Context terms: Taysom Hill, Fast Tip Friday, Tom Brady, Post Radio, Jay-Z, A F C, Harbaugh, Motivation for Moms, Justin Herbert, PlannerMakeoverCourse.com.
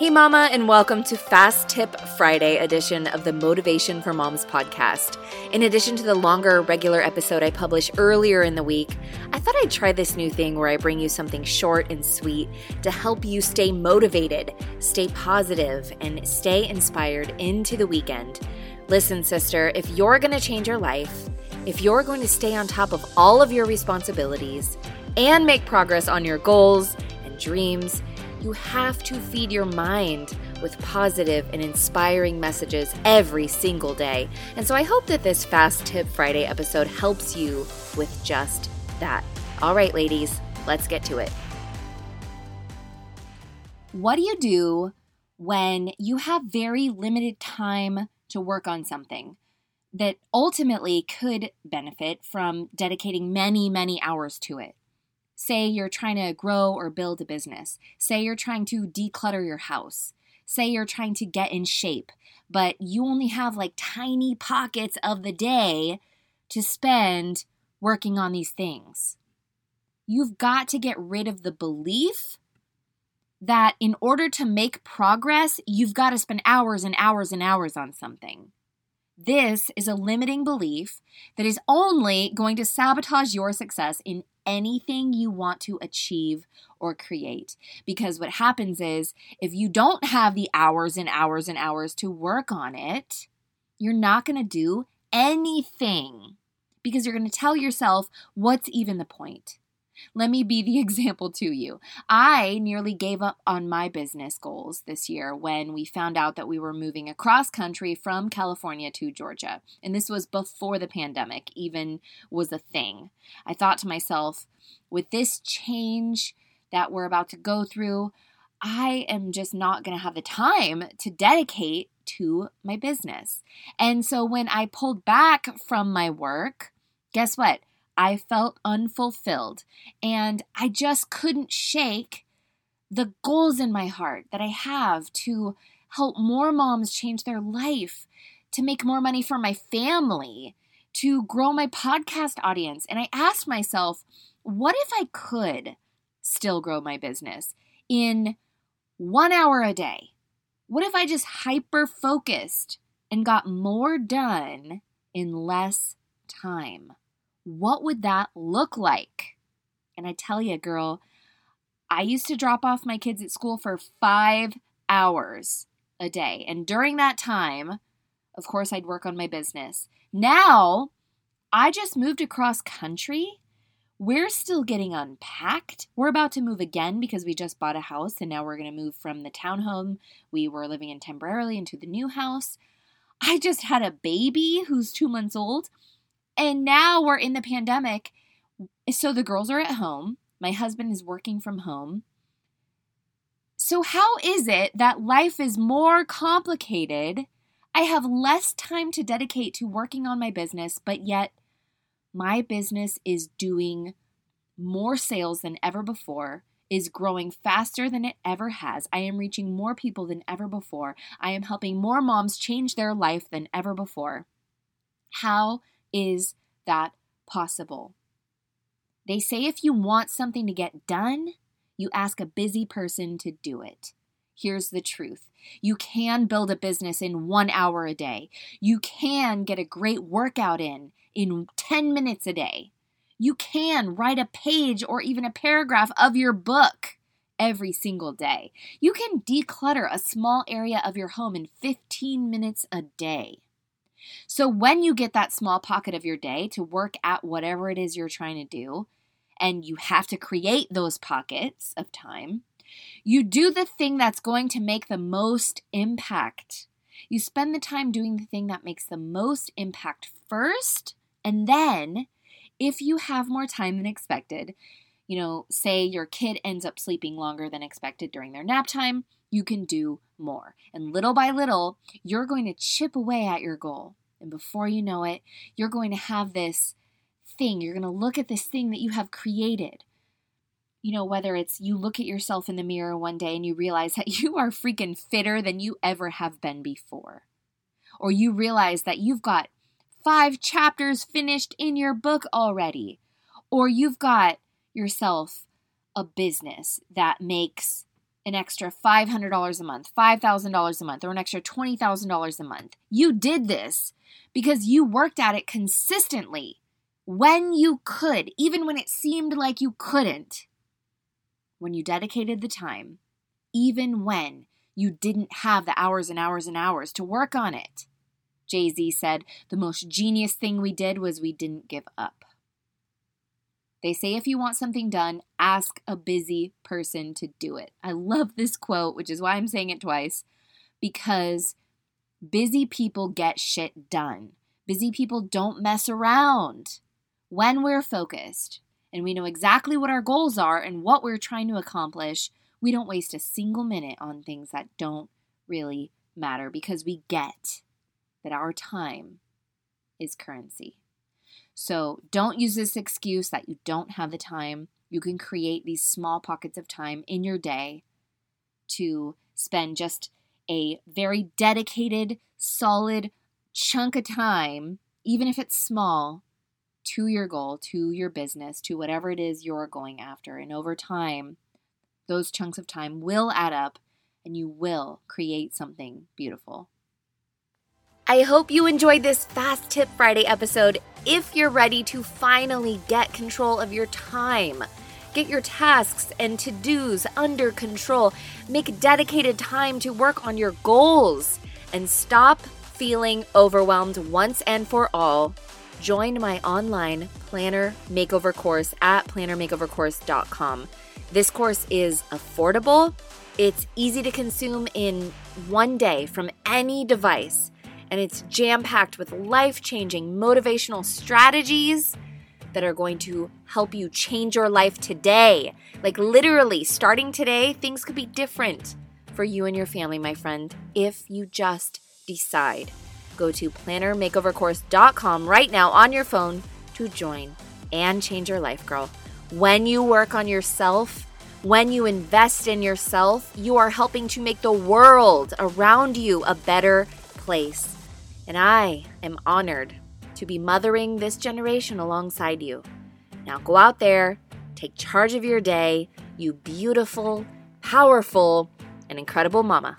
Hey mama, and welcome to Fast Tip Friday edition of the Motivation for Moms podcast. In addition to the longer regular episode I publish earlier in the week, I thought I'd try this new thing where I bring you something short and sweet to help you stay motivated, stay positive, and stay inspired into the weekend. Listen, sister, if you're going to change your life, if you're going to stay on top of all of your responsibilities and make progress on your goals and dreams, you have to feed your mind with positive and inspiring messages every single day. And so I hope that this Fast Tip Friday episode helps you with just that. All right, ladies, let's get to it. What do you do when you have very limited time to work on something that ultimately could benefit from dedicating many hours to it? Say you're trying to grow or build a business. Say you're trying to declutter your house. Say you're trying to get in shape, but you only have like tiny pockets of the day to spend working on these things. You've got to get rid of the belief that in order to make progress, you've got to spend hours and hours and hours on something. This is a limiting belief that is only going to sabotage your success in anything you want to achieve or create. Because what happens is, if you don't have the hours and hours and hours to work on it, you're not going to do anything because you're going to tell yourself, what's even the point? Let me be the example to you. I nearly gave up on my business goals this year when we found out that we were moving across country from California to Georgia. And this was before the pandemic even was a thing. I thought to myself, with this change that we're about to go through, I am just not going to have the time to dedicate to my business. And so when I pulled back from my work, guess what? I felt unfulfilled, and I just couldn't shake the goals in my heart that I have to help more moms change their life, to make more money for my family, to grow my podcast audience. And I asked myself, what if I could still grow my business in 1 hour a day? What if I just hyper-focused and got more done in less time? What would that look like? And I tell you, girl, I used to drop off my kids at school for 5 hours a day. And during that time, of course, I'd work on my business. Now, I just moved across country. We're still getting unpacked. We're about to move again because we just bought a house, and now we're going to move from the townhome we were living in temporarily into the new house. I just had a baby who's 2 months old. And now we're in the pandemic, so the girls are at home. My husband is working from home. So how is it that life is more complicated? I have less time to dedicate to working on my business, but yet my business is doing more sales than ever before, is growing faster than it ever has. I am reaching more people than ever before. I am helping more moms change their life than ever before. How is that possible? They say if you want something to get done, you ask a busy person to do it. Here's the truth. You can build a business in 1 hour a day. You can get a great workout in 10 minutes a day. You can write a page or even a paragraph of your book every single day. You can declutter a small area of your home in 15 minutes a day. So when you get that small pocket of your day to work at whatever it is you're trying to do, and you have to create those pockets of time, you do the thing that's going to make the most impact. You spend the time doing the thing that makes the most impact first, and then if you have more time than expected, you know, say your kid ends up sleeping longer than expected during their nap time, you can do more. And little by little, you're going to chip away at your goal. And before you know it, you're going to have this thing. You're going to look at this thing that you have created. You know, whether it's you look at yourself in the mirror one day and you realize that you are freaking fitter than you ever have been before. Or you realize that you've got 5 chapters finished in your book already. Or you've got yourself a business that makes an extra $500 a month, $5,000 a month, or an extra $20,000 a month. You did this because you worked at it consistently when you could, even when it seemed like you couldn't. When you dedicated the time, even when you didn't have the hours and hours and hours to work on it. Jay-Z said, the most genius thing we did was we didn't give up. They say if you want something done, ask a busy person to do it. I love this quote, which is why I'm saying it twice, because busy people get shit done. Busy people don't mess around. When we're focused and we know exactly what our goals are and what we're trying to accomplish, we don't waste a single minute on things that don't really matter because we get that our time is currency. So don't use this excuse that you don't have the time. You can create these small pockets of time in your day to spend just a very dedicated, solid chunk of time, even if it's small, to your goal, to your business, to whatever it is you're going after. And over time, those chunks of time will add up and you will create something beautiful. I hope you enjoyed this Fast Tip Friday episode. If you're ready to finally get control of your time, get your tasks and to-dos under control, make dedicated time to work on your goals, and stop feeling overwhelmed once and for all, join my online Planner Makeover course at PlannerMakeoverCourse.com. This course is affordable. It's easy to consume in one day from any device. And it's jam-packed with life-changing motivational strategies that are going to help you change your life today. Like literally, starting today, things could be different for you and your family, my friend, if you just decide. Go to PlannerMakeoverCourse.com right now on your phone to join and change your life, girl. When you work on yourself, when you invest in yourself, you are helping to make the world around you a better place. And I am honored to be mothering this generation alongside you. Now go out there, take charge of your day, you beautiful, powerful, and incredible mama.